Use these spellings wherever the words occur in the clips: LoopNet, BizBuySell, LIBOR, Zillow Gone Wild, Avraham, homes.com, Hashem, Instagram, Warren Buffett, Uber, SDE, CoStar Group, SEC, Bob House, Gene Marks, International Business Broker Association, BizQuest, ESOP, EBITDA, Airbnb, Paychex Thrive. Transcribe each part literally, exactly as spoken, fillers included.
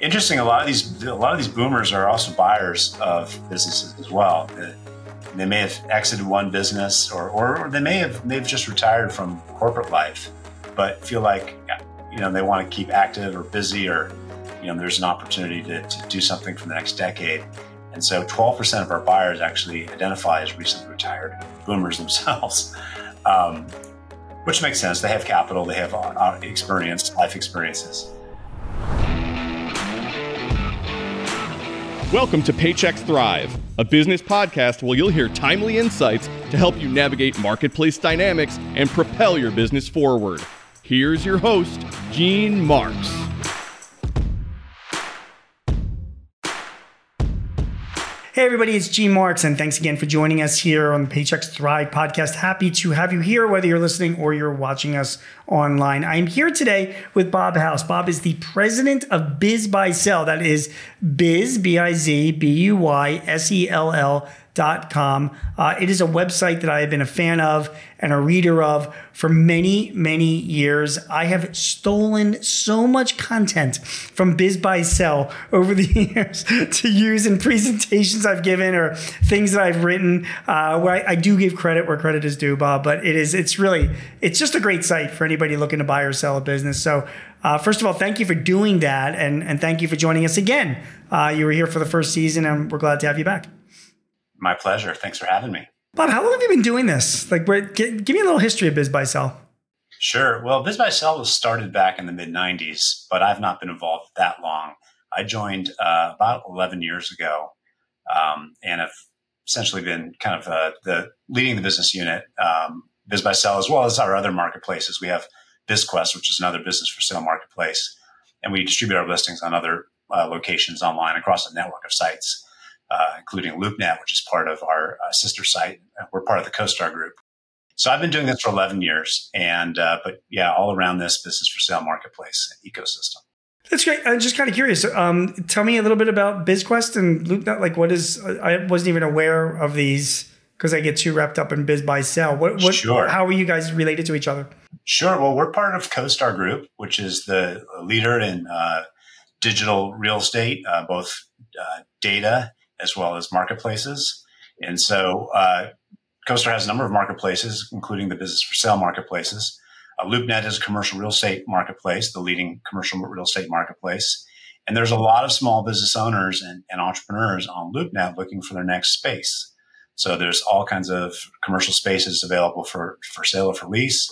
Interesting. A lot of these, a lot of these boomers are also buyers of businesses as well. They may have exited one business, or or they may have they've just retired from corporate life, but feel like, you know, they want to keep active or busy, or, you know, there's an opportunity to, to do something for the next decade. And so twelve percent of our buyers actually identify as recently retired boomers themselves, um, which makes sense. They have capital, they have experience, life experiences. Welcome to Paychex Thrive, a business podcast where you'll hear timely insights to help you navigate marketplace dynamics and propel your business forward. Here's your host, Gene Marks. Hey everybody, it's Gene Marks, and thanks again for joining us here on the Paychex Thrive podcast. Happy to have you here, whether you're listening or you're watching us online. I'm here today with Bob House. Bob is the president of BizBuySell. That is Biz, B I Z B U Y S E L L dot com. Uh, it is a website that I have been a fan of and a reader of for many, many years. I have stolen so much content from BizBuySell over the years to use in presentations I've given or things that I've written, uh, where I, I do give credit where credit is due, Bob, but it is, it's really, it's just a great site for anybody looking to buy or sell a business. So uh, first of all, thank you for doing that. And, and thank you for joining us again. Uh, you were here for the first season and we're glad to have you back. My pleasure. Thanks for having me. Bob, how long have you been doing this? Like, where, give, give me a little history of BizBuySell. Sure. Well, BizBuySell was started back in the mid nineties, but I've not been involved that long. I joined uh, about eleven years ago, um, and have essentially been kind of uh, the leading the business unit, um, BizBuySell, as well as our other marketplaces. We have BizQuest, which is another business for sale marketplace, and we distribute our listings on other uh, locations online across a network of sites. Uh, including LoopNet, which is part of our uh, sister site. We're part of the CoStar Group. So I've been doing this for eleven years. And, uh, but yeah, all around this business for sale marketplace ecosystem. That's great. I'm just kind of curious. Um, tell me a little bit about BizQuest and LoopNet. Like, what is, I wasn't even aware of these because I get too wrapped up in BizBuySell. What, what, sure. How are you guys related to each other? Sure. Well, we're part of CoStar Group, which is the leader in uh, digital real estate, uh, both uh, data as well as marketplaces. And so uh, CoStar has a number of marketplaces, including the business for sale marketplaces. Uh, LoopNet is a commercial real estate marketplace, the leading commercial real estate marketplace. And there's a lot of small business owners and, and entrepreneurs on LoopNet looking for their next space. So there's all kinds of commercial spaces available for, for sale or for lease.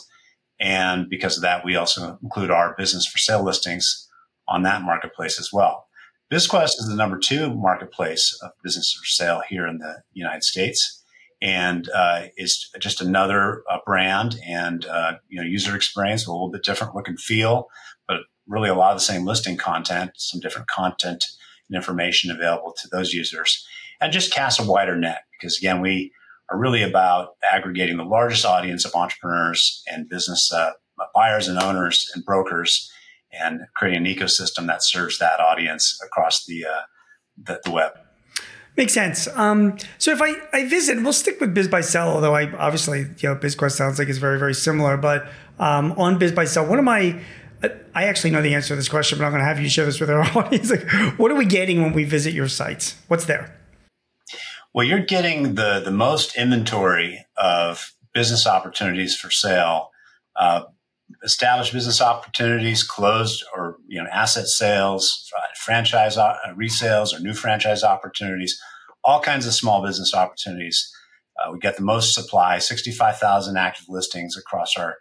And because of that, we also include our business for sale listings on that marketplace as well. BizQuest is the number two marketplace of business for sale here in the United States, and uh, it's just another uh, brand and uh, you know, user experience, a little bit different look and feel, but really a lot of the same listing content, some different content and information available to those users, and just cast a wider net because, again, we are really about aggregating the largest audience of entrepreneurs and business uh, buyers and owners and brokers, and creating an ecosystem that serves that audience across the uh, the, the web. Makes sense. Um, so if I, I visit, we'll stick with BizBuySell, although I obviously, you know, BizQuest sounds like it's very, very similar. But um, on BizBuySell, what am I, I actually know the answer to this question, but I'm going to have you share this with our audience. Like, what are we getting when we visit your sites? What's there? Well, you're getting the, the most inventory of business opportunities for sale, uh, established business opportunities, closed or, you know, asset sales, franchise resales or new franchise opportunities, all kinds of small business opportunities. Uh, we get the most supply, sixty-five thousand active listings across our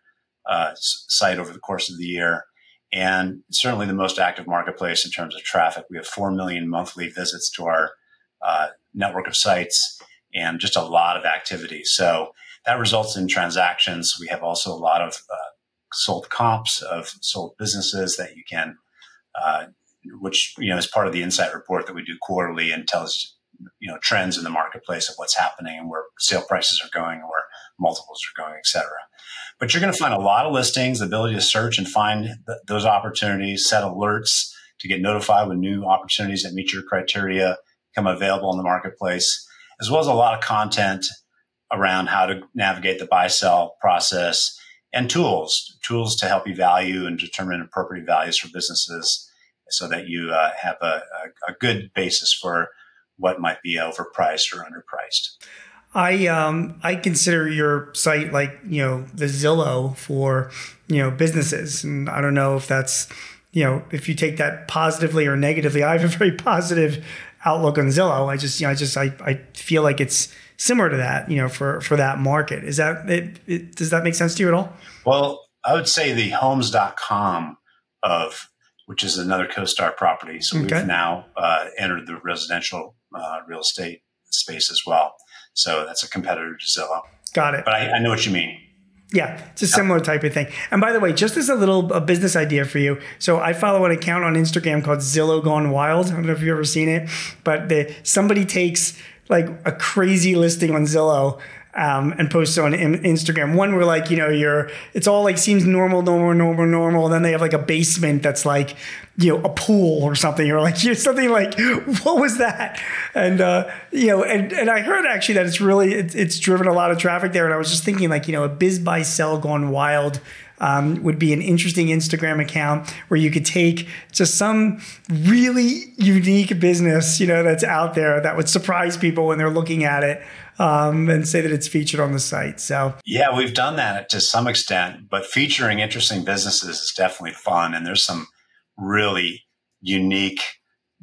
uh, site over the course of the year, and certainly the most active marketplace in terms of traffic. We have four million monthly visits to our uh, network of sites and just a lot of activity. So that results in transactions. We have also a lot of uh, sold comps of sold businesses that you can, uh, which, you know, is part of the insight report that we do quarterly and tells, you know, trends in the marketplace of what's happening and where sale prices are going and where multiples are going, et cetera. But you're going to find a lot of listings, the ability to search and find th- those opportunities, set alerts to get notified when new opportunities that meet your criteria become available in the marketplace, as well as a lot of content around how to navigate the buy-sell process, and tools, tools to help you value and determine appropriate values for businesses, so that you uh, have a, a, a good basis for what might be overpriced or underpriced. I um I consider your site like, you know, the Zillow for, you know, businesses. And I don't know if that's, you know, if you take that positively or negatively. I have a very positive outlook on Zillow. I just, you know, I just, I, I feel like it's similar to that, you know, for, for that market. Is that, it, it, does that make sense to you at all? Well, I would say the homes dot com of, which is another CoStar property. So okay. We've now uh, entered the residential uh, real estate space as well. So that's a competitor to Zillow. Got it. But I, I know what you mean. Yeah, it's a similar type of thing. And by the way, just as a little a business idea for you. So I follow an account on Instagram called Zillow Gone Wild. I don't know if you've ever seen it, but the, somebody takes like a crazy listing on Zillow um, and posts it on Instagram. One where like, you know, you're, it's all like seems normal, normal, normal, normal. And then they have like a basement that's like, you know, a pool or something, or like, you know, something like, what was that? And, uh, you know, and, and I heard actually that it's really, it's, it's driven a lot of traffic there. And I was just thinking like, you know, a BizBuySell Gone Wild um, would be an interesting Instagram account where you could take just some really unique business, you know, that's out there that would surprise people when they're looking at it um, and say that it's featured on the site. So yeah, we've done that to some extent, but featuring interesting businesses is definitely fun. And there's some really unique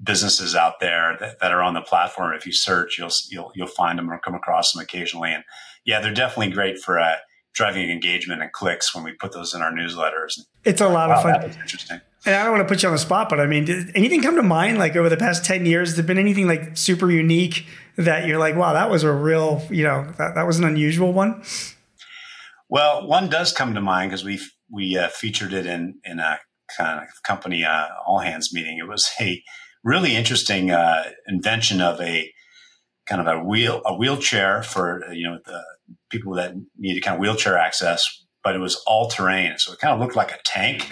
businesses out there that, that are on the platform. If you search, you'll, you'll, you'll find them or come across them occasionally. And yeah, they're definitely great for uh, driving engagement and clicks when we put those in our newsletters. It's a lot wow, of fun. That was interesting. And I don't want to put you on the spot, but I mean, did anything come to mind like over the past ten years? Has there been anything like super unique that you're like, wow, that was a real, you know, that, that was an unusual one? Well, one does come to mind because we we uh, featured it in, in a kind of company uh, all hands meeting. It was a really interesting uh, invention of a kind of a wheel a wheelchair for, you know, the people that needed kind of wheelchair access, but it was all terrain, so it kind of looked like a tank.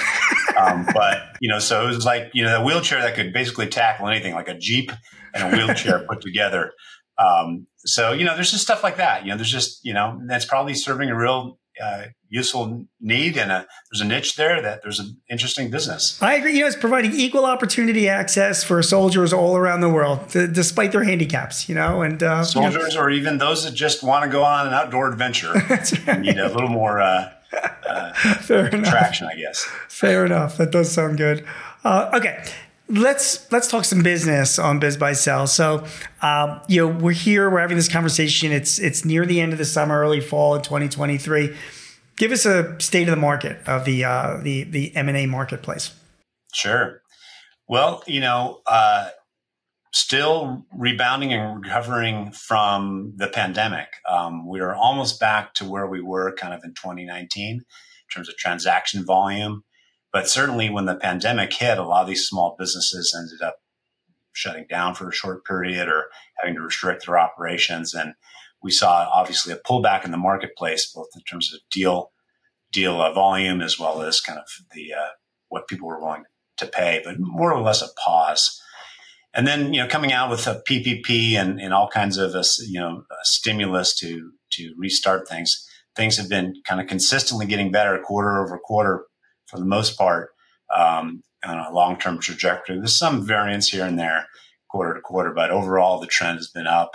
Um, but you know, so it was like, you know, a wheelchair that could basically tackle anything, like a Jeep and a wheelchair put together. Um, so you know, there's just stuff like that. You know, there's just, you know, that's probably serving a real Uh, useful need, and a, there's a niche there that there's an interesting business. I agree. You know, it's providing equal opportunity access for soldiers all around the world, to, despite their handicaps. You know, and uh, soldiers, you know, or even those that just want to go on an outdoor adventure. That's right. Need a little more uh, uh, fair traction, enough. I guess. Fair enough. That does sound good. Uh, okay. Let's let's talk some business on BizBuySell. So, um, you know, we're here. We're having this conversation. It's it's near the end of the summer, early fall in twenty twenty-three. Give us a state of the market of the uh, the the M and A marketplace. Sure. Well, you know, uh, still rebounding and recovering from the pandemic. Um, we are almost back to where we were kind of in twenty nineteen in terms of transaction volume. But certainly when the pandemic hit, a lot of these small businesses ended up shutting down for a short period or having to restrict their operations. And we saw obviously a pullback in the marketplace, both in terms of deal deal volume as well as kind of the uh, what people were willing to pay, but more or less a pause. And then, you know, coming out with a P P P and, and all kinds of, a, you know, a stimulus to to restart things, things have been kind of consistently getting better quarter over quarter, for the most part, um, on a long-term trajectory. There's some variance here and there, quarter to quarter, but overall the trend has been up.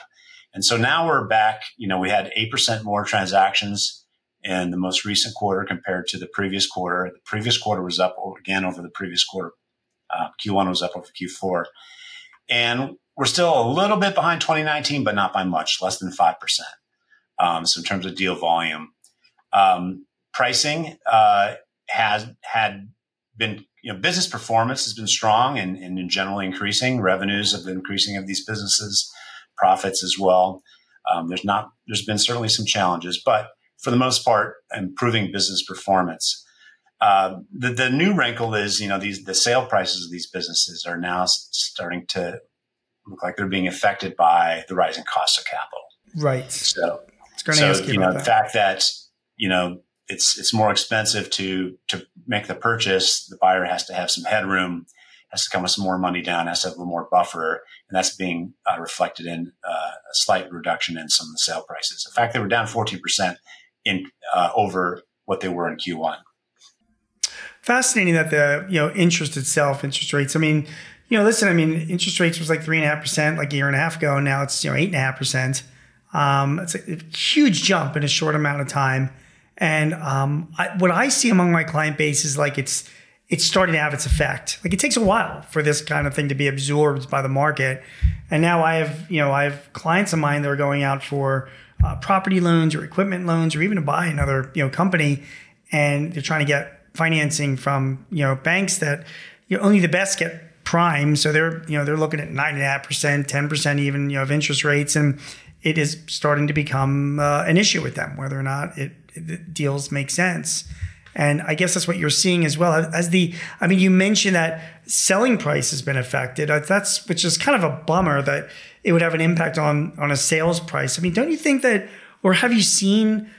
And so now we're back, you know, we had eight percent more transactions in the most recent quarter compared to the previous quarter. The previous quarter was up again over the previous quarter. Uh, Q one was up over Q four. And we're still a little bit behind twenty nineteen, but not by much, less than five percent. Um, so in terms of deal volume, um, pricing, uh, has had been, you know, business performance has been strong and, and generally increasing. Revenues have been increasing of these businesses, profits as well. Um, there's not, there's been certainly some challenges, but for the most part, improving business performance. Uh, the, the new wrinkle is, you know, these, the sale prices of these businesses are now starting to look like they're being affected by the rising cost of capital. Right. So, it's going to so, ask you, you know, about the fact that, you know, It's it's more expensive to to make the purchase. The buyer has to have some headroom, has to come with some more money down, has to have a little more buffer, and that's being uh, reflected in uh, a slight reduction in some of the sale prices. In fact, they were down fourteen percent in uh, over what they were in Q one. fascinating that the, you know, interest itself, interest rates. I mean, you know, listen, I mean, interest rates was like three and a half percent like a year and a half ago. And now it's, you know, eight and a half percent. Um, it's a, a huge jump in a short amount of time. And um, I, what I see among my client base is like it's it's starting to have its effect. Like it takes a while for this kind of thing to be absorbed by the market. And now I have, you know, I have clients of mine that are going out for uh, property loans or equipment loans or even to buy another, you know, company, and they're trying to get financing from, you know, banks that, you know, only the best get prime. So they're, you know, they're looking at nine and a half percent, ten percent even, you know, of interest rates, and it is starting to become uh, an issue with them, whether or not it, it deals make sense. And I guess that's what you're seeing as well as the, I mean, you mentioned that selling price has been affected. That's, which is kind of a bummer that it would have an impact on, on a sales price. I mean, don't you think that, or have you seen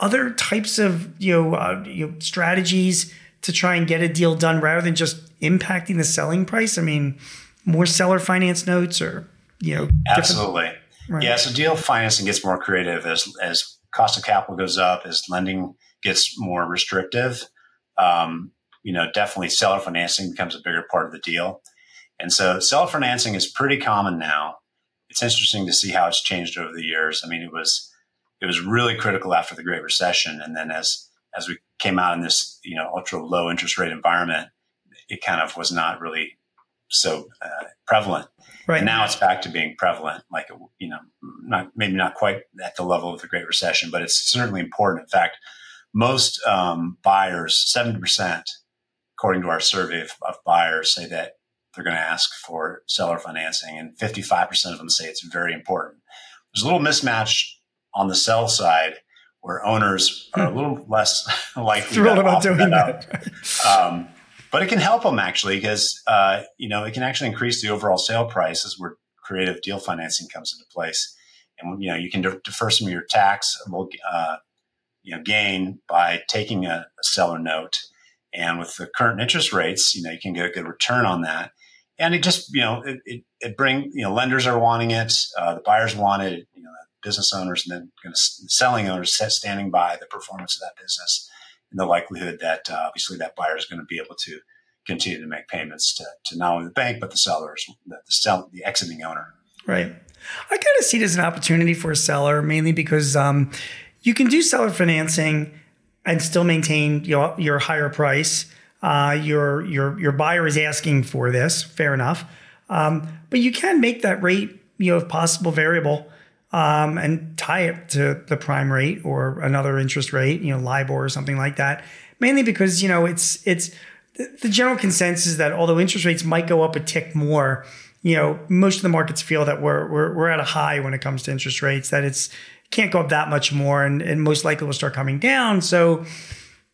other types of, you know, uh, you know, strategies to try and get a deal done rather than just impacting the selling price? I mean, more seller finance notes or, you know. Absolutely. Right. Yeah. So deal financing gets more creative as, as cost of capital goes up, as lending gets more restrictive. Um, you know, definitely seller financing becomes a bigger part of the deal. And so seller financing is pretty common now. It's interesting to see how it's changed over the years. I mean, it was, it was really critical after the Great Recession. And then as, as we came out in this, you know, ultra low interest rate environment, it kind of was not really so uh, prevalent. Right. And now it's back to being prevalent, like, you know, not, maybe not quite at the level of the Great Recession, but it's certainly important. In fact, most um, buyers, seventy percent, according to our survey of, of buyers, say that they're going to ask for seller financing, and fifty-five percent of them say it's very important. There's a little mismatch on the sell side where owners are a little less likely to offer that up. Um, but it can help them, actually, because uh, you know, it can actually increase the overall sale price as where creative deal financing comes into place. And, you know, you can de- defer some of your taxable uh, you know, gain by taking a, a seller note. And with the current interest rates, you know, you can get a good return on that. And it just, you know, it, it, it bring, you know, lenders are wanting it, uh, the buyers want it, you know, business owners and then going to selling owners standing by the performance of that business and the likelihood that uh, obviously that buyer is going to be able to continue to make payments to, to not only the bank, but the sellers, the, the, sell, the exiting owner. Right. I kind of see it as an opportunity for a seller, mainly because um, you can do seller financing and still maintain your, your higher price. Uh, your, your, your buyer is asking for this, fair enough. Um, but you can make that rate, you know, if possible, variable. Um, and tie it to the prime rate or another interest rate, you know, LIBOR or something like that. Mainly because, you know, it's it's the general consensus is that although interest rates might go up a tick more, you know, most of the markets feel that we're we're we're at a high when it comes to interest rates, that it's can't go up that much more, and, and most likely will start coming down. So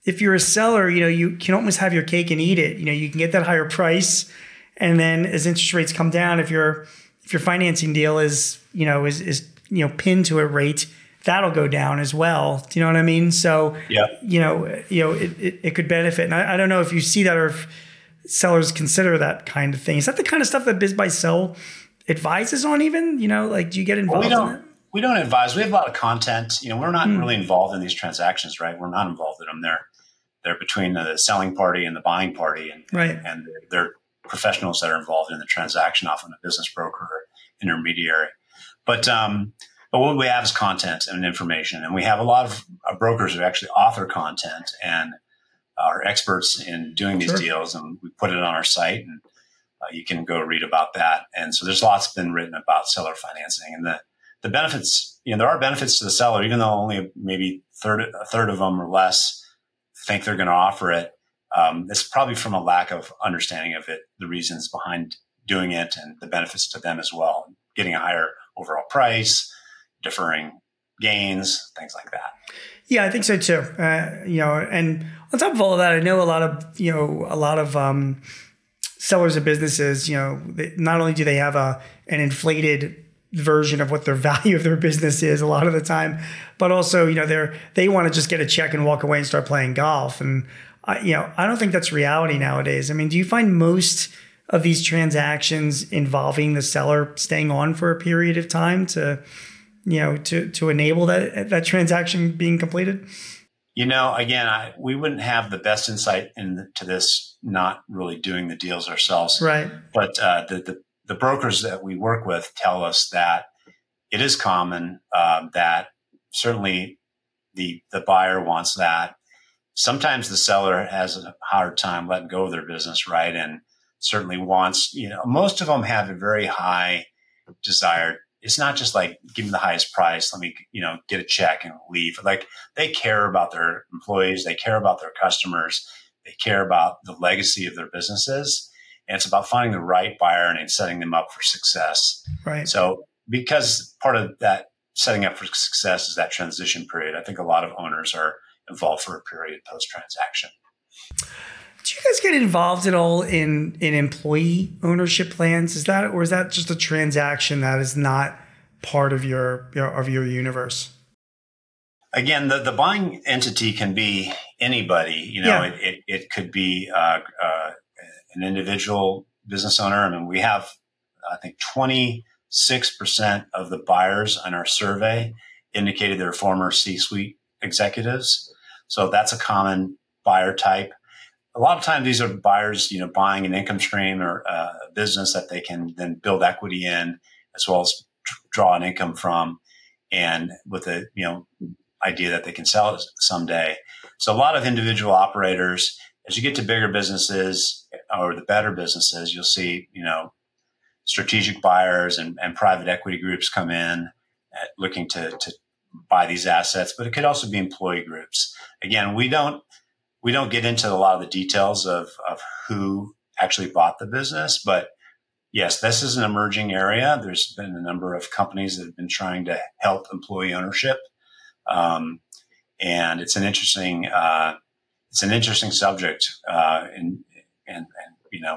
if you're a seller, you know, you can almost have your cake and eat it. You know, you can get that higher price, and then as interest rates come down, if your if your financing deal is, you know, is is you know, pinned to a rate, that'll go down as well. Do you know what I mean? So, yeah. you know, you know, it, it, it could benefit. And I, I don't know if you see that or if sellers consider that kind of thing. Is that the kind of stuff that BizBuySell advises on even, you know, like do you get involved? Well, we don't, in we don't advise. We have a lot of content. You know, we're not mm. really involved in these transactions, right? We're not involved in them. They're, they're between the selling party and the buying party, and, right. and they're professionals that are involved in the transaction, often a business broker or intermediary. But um, but what we have is content and information, and we have a lot of uh, brokers who actually author content and are experts in doing these sure. deals, and we put it on our site, and uh, you can go read about that. And so there's lots been written about seller financing, and the, the benefits, you know, there are benefits to the seller, even though only maybe third, a third of them or less think they're going to offer it. Um, it's probably from a lack of understanding of it, the reasons behind doing it and the benefits to them as well, getting a higher overall price, deferring gains, things like that. Yeah, I think so too. Uh, you know, and on top of all of that, I know a lot of, you know, a lot of um, sellers of businesses, you know, they, not only do they have a an inflated version of what their value of their business is a lot of the time, but also, you know, they're, they want to just get a check and walk away and start playing golf. And, I, you know, I don't think that's reality nowadays. I mean, do you find most of these transactions involving the seller staying on for a period of time to, you know, to, to enable that, that transaction being completed? You know, again, I, we wouldn't have the best insight into this, not really doing the deals ourselves. Right. But uh, the, the the brokers that we work with tell us that it is common uh, that certainly the the buyer wants that. Sometimes the seller has a hard time letting go of their business, right? And certainly wants, you know, most of them have a very high desire. It's not just like, give me the highest price, let me, you know, get a check and leave. Like, they care about their employees, they care about their customers, they care about the legacy of their businesses. And it's about finding the right buyer and setting them up for success. Right. So because part of that setting up for success is that transition period, I think a lot of owners are involved for a period post-transaction. Do you guys get involved at all in, in employee ownership plans? Is that, or is that just a transaction that is not part of your, your of your universe? Again, the, the buying entity can be anybody. You know, yeah. it, it it could be uh, uh, an individual business owner. I mean, we have, I think, twenty-six percent of the buyers on our survey indicated they're former C-suite executives. So that's a common buyer type. A lot of times these are buyers, you know, buying an income stream or a business that they can then build equity in, as well as draw an income from, and with a, you know, idea that they can sell it someday. So a lot of individual operators. As you get to bigger businesses or the better businesses, you'll see, you know, strategic buyers and, and private equity groups come in at looking to, to buy these assets, but it could also be employee groups. Again, we don't, We don't get into a lot of the details of, of who actually bought the business, but yes, this is an emerging area. There's been a number of companies that have been trying to help employee ownership, um, and it's an interesting uh, it's an interesting subject. Uh, and, and and you know,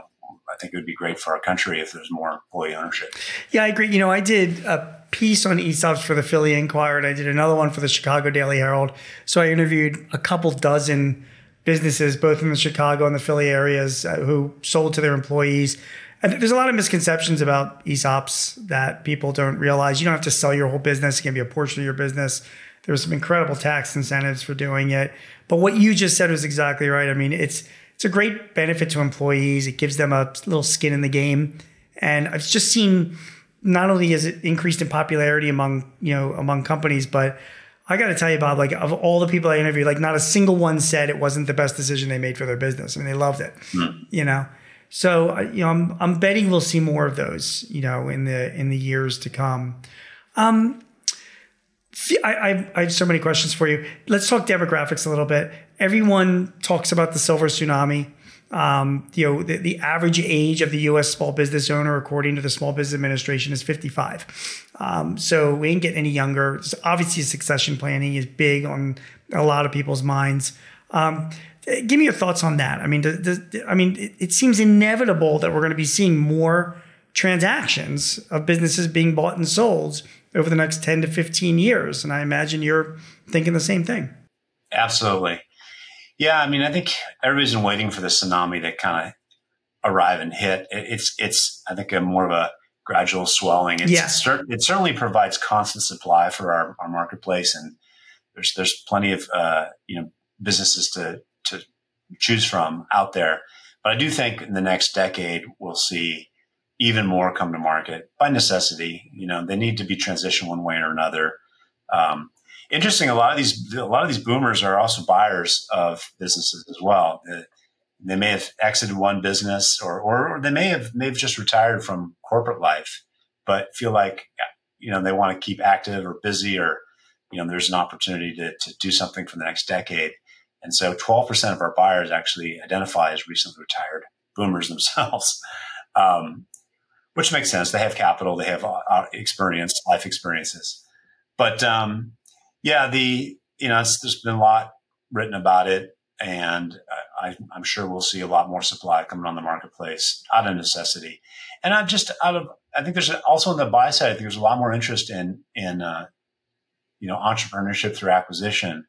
I think it would be great for our country if there's more employee ownership. Yeah, I agree. You know, I did a piece on E S O Ps for the Philly Inquirer, and I did another one for the Chicago Daily Herald. So I interviewed a couple dozen businesses, both in the Chicago and the Philly areas, uh, who sold to their employees. And there's a lot of misconceptions about E S O Ps that people don't realize. You don't have to sell your whole business. It can be a portion of your business. There's some incredible tax incentives for doing it. But what you just said was exactly right. I mean, it's it's a great benefit to employees. It gives them a little skin in the game. And I've just seen, not only has it increased in popularity among, you know, among companies, but I got to tell you, Bob, like, of all the people I interviewed, like, not a single one said it wasn't the best decision they made for their business. I mean, they loved it, mm. you know? So, you know, I'm, I'm betting we'll see more of those, you know, in the, in the years to come. Um, I, I, I have so many questions for you. Let's talk demographics a little bit. Everyone talks about the silver tsunami. Um, you know, the, the average age of the U S small business owner, according to the Small Business Administration, is fifty-five. Um, so we ain't getting any younger. So obviously, succession planning is big on a lot of people's minds. Um, give me your thoughts on that. I mean, does, does, I mean, it, it seems inevitable that we're going to be seeing more transactions of businesses being bought and sold over the next ten to fifteen years. And I imagine you're thinking the same thing. Absolutely. Yeah, I mean, I think everybody's been waiting for the tsunami to kind of arrive and hit. It's, it's, I think, a more of a gradual swelling. It's, yeah. cer- it certainly provides constant supply for our, our marketplace, and there's there's plenty of uh, you know, businesses to to choose from out there. But I do think in the next decade we'll see even more come to market by necessity. You know, they need to be transitioned one way or another. Um, Interesting. A lot of these, a lot of these boomers are also buyers of businesses as well. They may have exited one business, or or they may have may have just retired from corporate life, but feel like, you know, they want to keep active or busy, or, you know, there's an opportunity to to do something for the next decade. And so, twelve percent of our buyers actually identify as recently retired boomers themselves, um, which makes sense. They have capital, they have experience, life experiences, but. Um, Yeah, the you know it's, there's been a lot written about it, and I, I'm sure we'll see a lot more supply coming on the marketplace out of necessity, and I'm just out of I think there's also on the buy side I think there's a lot more interest in in uh, you know entrepreneurship through acquisition,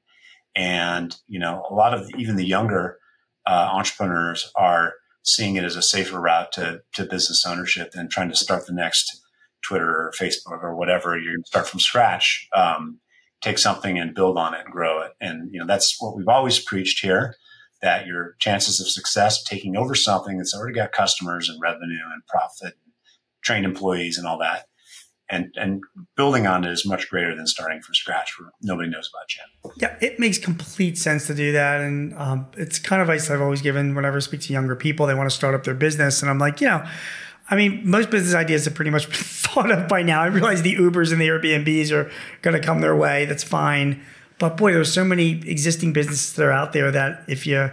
and you know a lot of even the younger uh, entrepreneurs are seeing it as a safer route to to business ownership than trying to start the next Twitter or Facebook or whatever. You're going to start from scratch. Um, take something and build on it and grow it. And, you know, that's what we've always preached here, that your chances of success taking over something that's already got customers and revenue and profit, trained employees and all that, and and building on it is much greater than starting from scratch where nobody knows about you. Yeah, it makes complete sense to do that. And um, it's kind of advice I've always given whenever I speak to younger people. They want to start up their business. And I'm like, you know, I mean, most business ideas have pretty much been thought of by now. I realize the Ubers and the Airbnbs are going to come their way. That's fine. But boy, there's so many existing businesses that are out there that if you,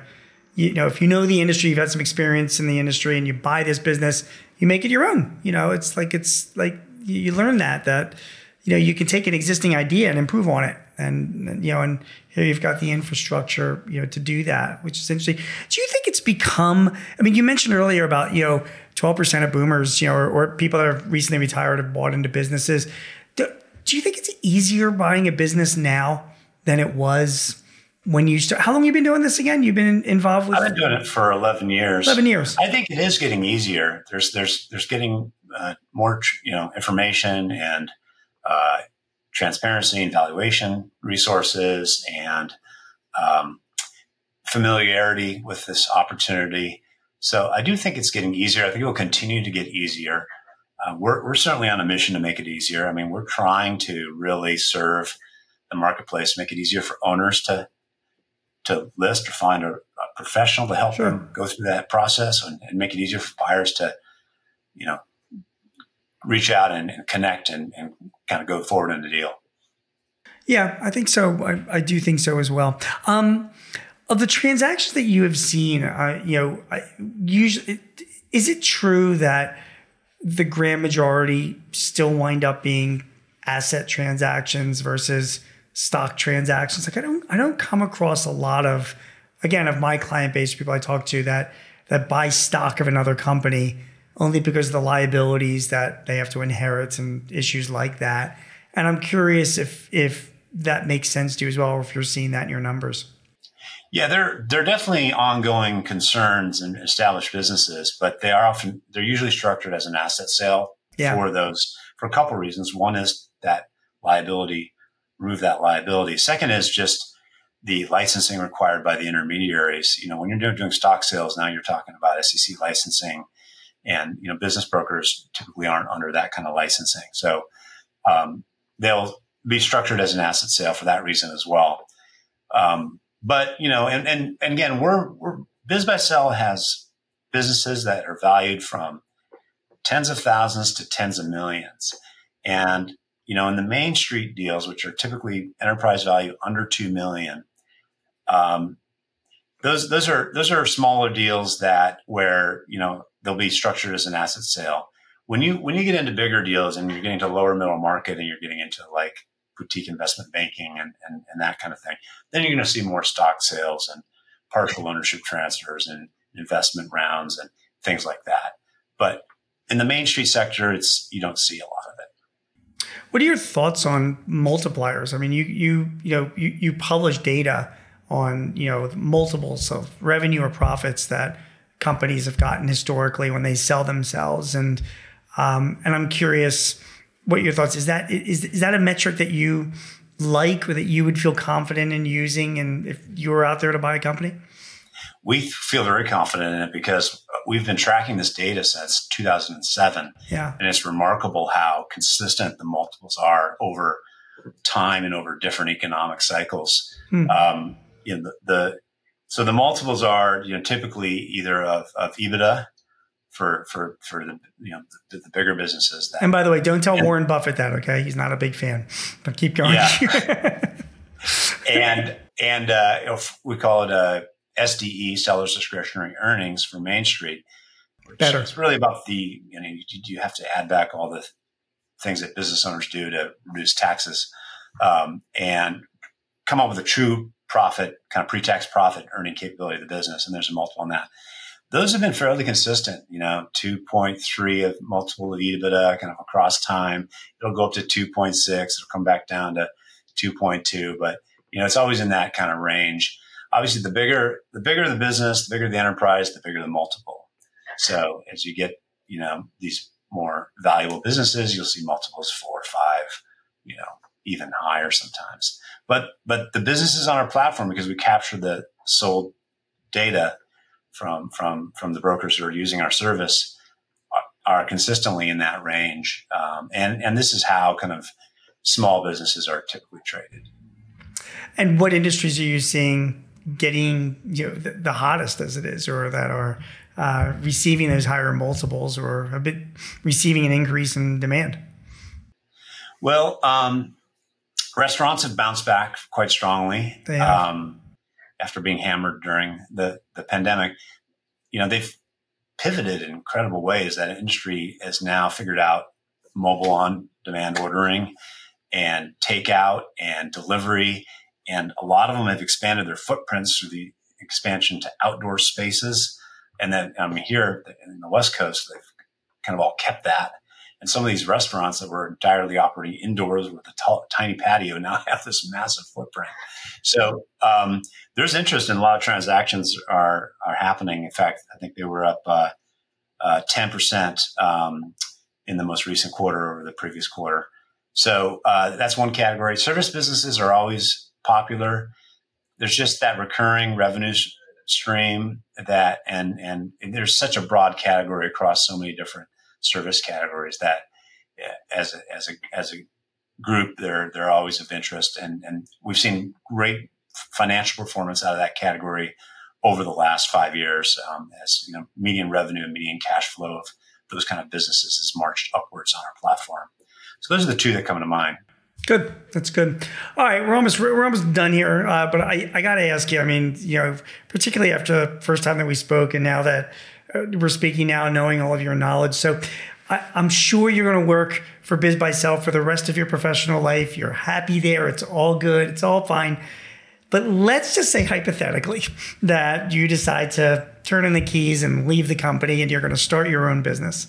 you know, if you know the industry, you've had some experience in the industry and you buy this business, you make it your own. You know, it's like, it's like you learn that, that, you know, you can take an existing idea and improve on it. And, you know, and here you've got the infrastructure, you know, to do that, which is interesting. Do you think it's become, I mean, you mentioned earlier about, you know, twelve percent of boomers, you know, or, or people that have recently retired have bought into businesses. Do, do you think it's easier buying a business now than it was when you start? How long have you been doing this again? You've been involved with? I've been doing it for eleven years. eleven years. I think it is getting easier. There's, there's, there's getting uh, more, you know, information and uh, transparency and valuation resources and um, familiarity with this opportunity. So I do think it's getting easier. I think it will continue to get easier. Uh, we're, we're certainly on a mission to make it easier. I mean, we're trying to really serve the marketplace, make it easier for owners to to list or find a, a professional to help sure. them go through that process, and, and make it easier for buyers to, you know, reach out and, and connect and, and kind of go forward in the deal. Yeah, I think so. I, I do think so as well. Um, of the transactions that you have seen, uh, you know, I, usually is it true that the grand majority still wind up being asset transactions versus stock transactions? Like I don't, I don't come across a lot of, again, of my client base, people I talk to that, that buy stock of another company only because of the liabilities that they have to inherit and issues like that. And I'm curious if, if that makes sense to you as well, or if you're seeing that in your numbers. Yeah, there, there are definitely ongoing concerns in established businesses, but they are often, they're usually structured as an asset sale yeah. for those, for a couple of reasons. One is that liability, remove that liability. Second is just the licensing required by the intermediaries. You know, when you're doing stock sales, now you're talking about S E C licensing, and, you know, business brokers typically aren't under that kind of licensing. So um, they'll be structured as an asset sale for that reason as well. Um, but, you know, and, and, and again, we're, we're BizBuySell has businesses that are valued from tens of thousands to tens of millions. And, you know, in the Main Street deals, which are typically enterprise value under two million dollars, um, those those are those are smaller deals that where, you know, they'll be structured as an asset sale. When you when you get into bigger deals and you're getting to lower middle market and you're getting into like boutique investment banking and and, and that kind of thing, then you're going to see more stock sales and partial ownership transfers and investment rounds and things like that. But in the Main Street sector, it's you don't see a lot of it. What are your thoughts on multipliers? I mean, you you you know you, you publish data on, you know, multiples of revenue or profits that companies have gotten historically when they sell themselves, and um, and I'm curious what your thoughts is that is is that a metric that you like or that you would feel confident in using, and if you were out there to buy a company? We feel very confident in it because we've been tracking this data since two thousand seven. Yeah. And it's remarkable how consistent the multiples are over time and over different economic cycles. Hmm. Um, you know, the, the so the multiples are, you know, typically either of, of EBITDA for for for the, you know, the, the bigger businesses. That, and by the way, don't tell and, Warren Buffett that, okay? He's not a big fan. But keep going. Yeah. and and uh, we call it a S D E, seller's discretionary earnings, for Main Street. Better. It's really about the, you know, you have to add back all the things that business owners do to reduce taxes um, and come up with a true profit, kind of pre-tax profit earning capability of the business. And there's a multiple on that. Those have been fairly consistent, you know, two point three of multiple of EBITDA kind of across time. It'll go up to two point six. It'll come back down to two point two. But, you know, it's always in that kind of range. Obviously, the bigger the bigger the business, the bigger the enterprise, the bigger the multiple. So as you get, you know, these more valuable businesses, you'll see multiples four or five, you know, even higher sometimes. But but the businesses on our platform, because we capture the sold data from from from the brokers who are using our service, are, are consistently in that range. Um, and and this is how kind of small businesses are typically traded. And what industries are you seeing getting, you know, the, the hottest as it is, or that are uh, receiving those higher multiples, or a bit receiving an increase in demand? Well, um, restaurants have bounced back quite strongly um, after being hammered during the, the pandemic. You know, they've pivoted in incredible ways. That industry has now figured out mobile on-demand ordering and takeout and delivery. And a lot of them have expanded their footprints through the expansion to outdoor spaces. And then I mean, here in the West Coast, they've kind of all kept that. And some of these restaurants that were entirely operating indoors with a t- tiny patio now have this massive footprint. So um, there's interest in a lot of transactions are are happening. In fact, I think they were up uh, uh, ten percent um, in the most recent quarter over the previous quarter. So uh, that's one category. Service businesses are always popular. There's just that recurring revenue sh- stream that, and, and and there's such a broad category across so many different service categories that, as a, as a as a group, they're they're always of interest, and and we've seen great financial performance out of that category over the last five years. Um, as you know, median revenue and median cash flow of those kind of businesses has marched upwards on our platform. So those are the two that come to mind. Good. That's good. All right. We're almost, we're almost done here. Uh, but I, I got to ask you, I mean, you know, particularly after the first time that we spoke and now that we're speaking now, knowing all of your knowledge. So I, I'm sure you're going to work for BizBuySell for the rest of your professional life. You're happy there. It's all good. It's all fine. But let's just say hypothetically that you decide to turn in the keys and leave the company and you're going to start your own business.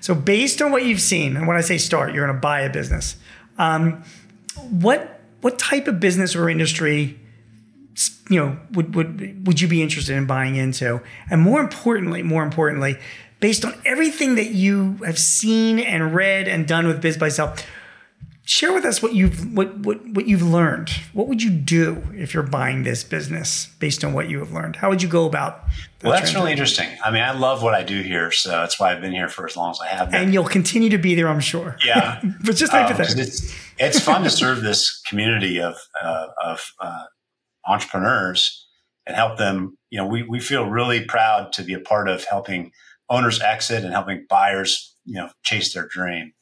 So based on what you've seen, and when I say start, you're going to buy a business. Um, what, what type of business or industry, you know, would, would, would you be interested in buying into? And more importantly, more importantly, based on everything that you have seen and read and done with BizBuySell, share with us what you've, what, what, what you've learned. What would you do if you're buying this business based on what you have learned? How would you go about that? Well, that's really interesting. I mean, I love what I do here. So that's why I've been here for as long as I have been. And you'll continue to be there, I'm sure. Yeah. But just like um, that. It's, it's fun to serve this community of, uh, of, uh, entrepreneurs and help them. You know, we, we feel really proud to be a part of helping owners exit and helping buyers, you know, chase their dream.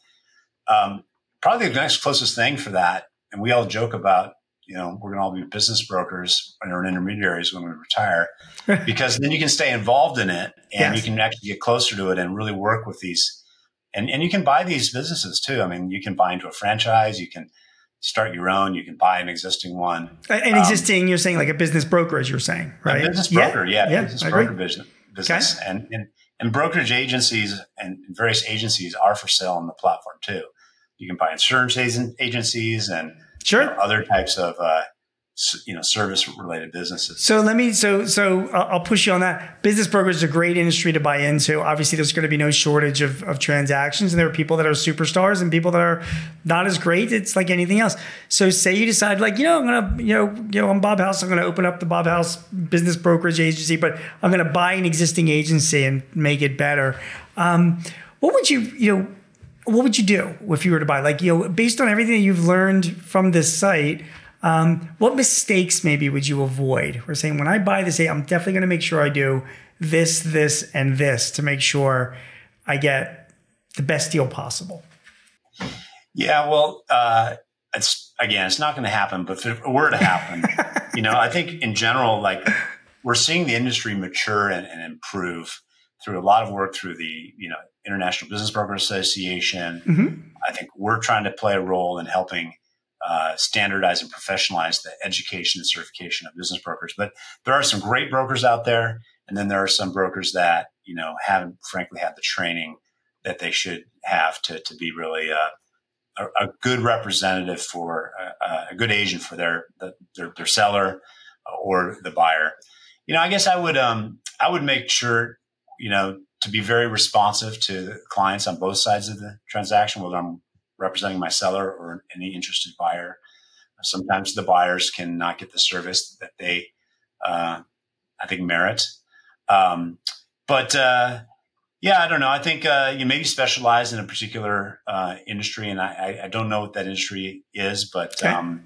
Um, Probably the next closest thing for that, and we all joke about, you know, we're going to all be business brokers or intermediaries when we retire, because then you can stay involved in it and yes. you can actually get closer to it and really work with these. And, and you can buy these businesses too. I mean, you can buy into a franchise, you can start your own, you can buy an existing one. An existing, um, you're saying like a business broker, as you're saying, right? A business broker, yeah. yeah, yeah business I broker agree. business. business. Okay. And, and, and brokerage agencies and various agencies are for sale on the platform too. You can buy insurance agencies and sure. you know, other types of uh, you know service related businesses. So let me so so I'll push you on that. Business brokers is a great industry to buy into. Obviously, there's going to be no shortage of, of transactions, and there are people that are superstars and people that are not as great. It's like anything else. So say you decide like you know I'm gonna you know you know I'm Bob House. I'm gonna open up the Bob House business brokerage agency, but I'm gonna buy an existing agency and make it better. Um, what would you you know? What would you do if you were to buy? Like, you know, based on everything that you've learned from this site, um, what mistakes maybe would you avoid? We're saying when I buy this, I'm definitely going to make sure I do this, this, and this to make sure I get the best deal possible. Yeah, well, uh, it's again, it's not going to happen, but if it were to happen, you know, I think in general, like we're seeing the industry mature and, and improve through a lot of work through the, you know, International Business Broker Association. Mm-hmm. I think we're trying to play a role in helping uh, standardize and professionalize the education and certification of business brokers. But there are some great brokers out there. And then there are some brokers that, you know, haven't frankly had the training that they should have to, to be really uh, a, a good representative for uh, a good agent for their, their, their seller or the buyer. You know, I guess I would, um, I would make sure, you know, to be very responsive to clients on both sides of the transaction, whether I'm representing my seller or any interested buyer. Sometimes the buyers cannot get the service that they, uh, I think, merit. Um, but uh, yeah, I don't know. I think uh, you maybe specialize in a particular uh, industry, and I, I don't know what that industry is, but okay. um,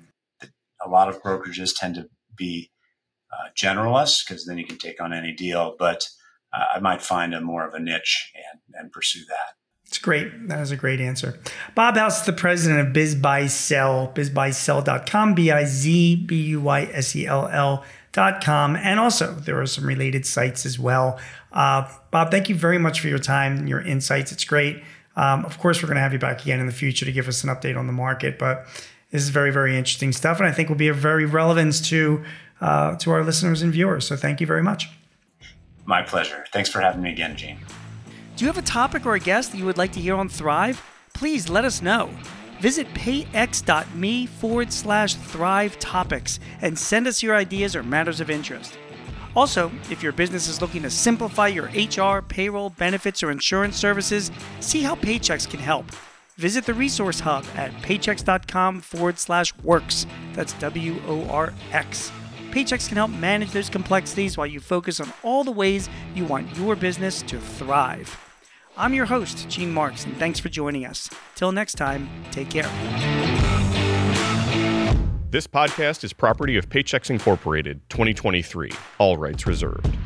a lot of brokerages tend to be uh, generalists because then you can take on any deal. But uh, I might find a more of a niche and, and pursue that. It's great. That was a great answer. Bob House is the president of BizBuySell, biz buy sell dot com, B I Z B U Y S E L L dot com. And also, there are some related sites as well. Uh, Bob, thank you very much for your time and your insights. It's great. Um, of course, we're going to have you back again in the future to give us an update on the market. But this is very, very interesting stuff, and I think will be of very relevance to, uh, to our listeners and viewers. So thank you very much. My pleasure. Thanks for having me again, Gene. Do you have a topic or a guest that you would like to hear on Thrive? Please let us know. Visit payx.me forward slash Thrive Topics and send us your ideas or matters of interest. Also, if your business is looking to simplify your H R, payroll, benefits, or insurance services, see how Paychex can help. Visit the Resource Hub at paychex.com forward slash works. That's W O R X. Paychex can help manage those complexities while you focus on all the ways you want your business to thrive. I'm your host, Gene Marks, and thanks for joining us. Till next time, take care. This podcast is property of Paychex Incorporated, twenty twenty-three. All rights reserved.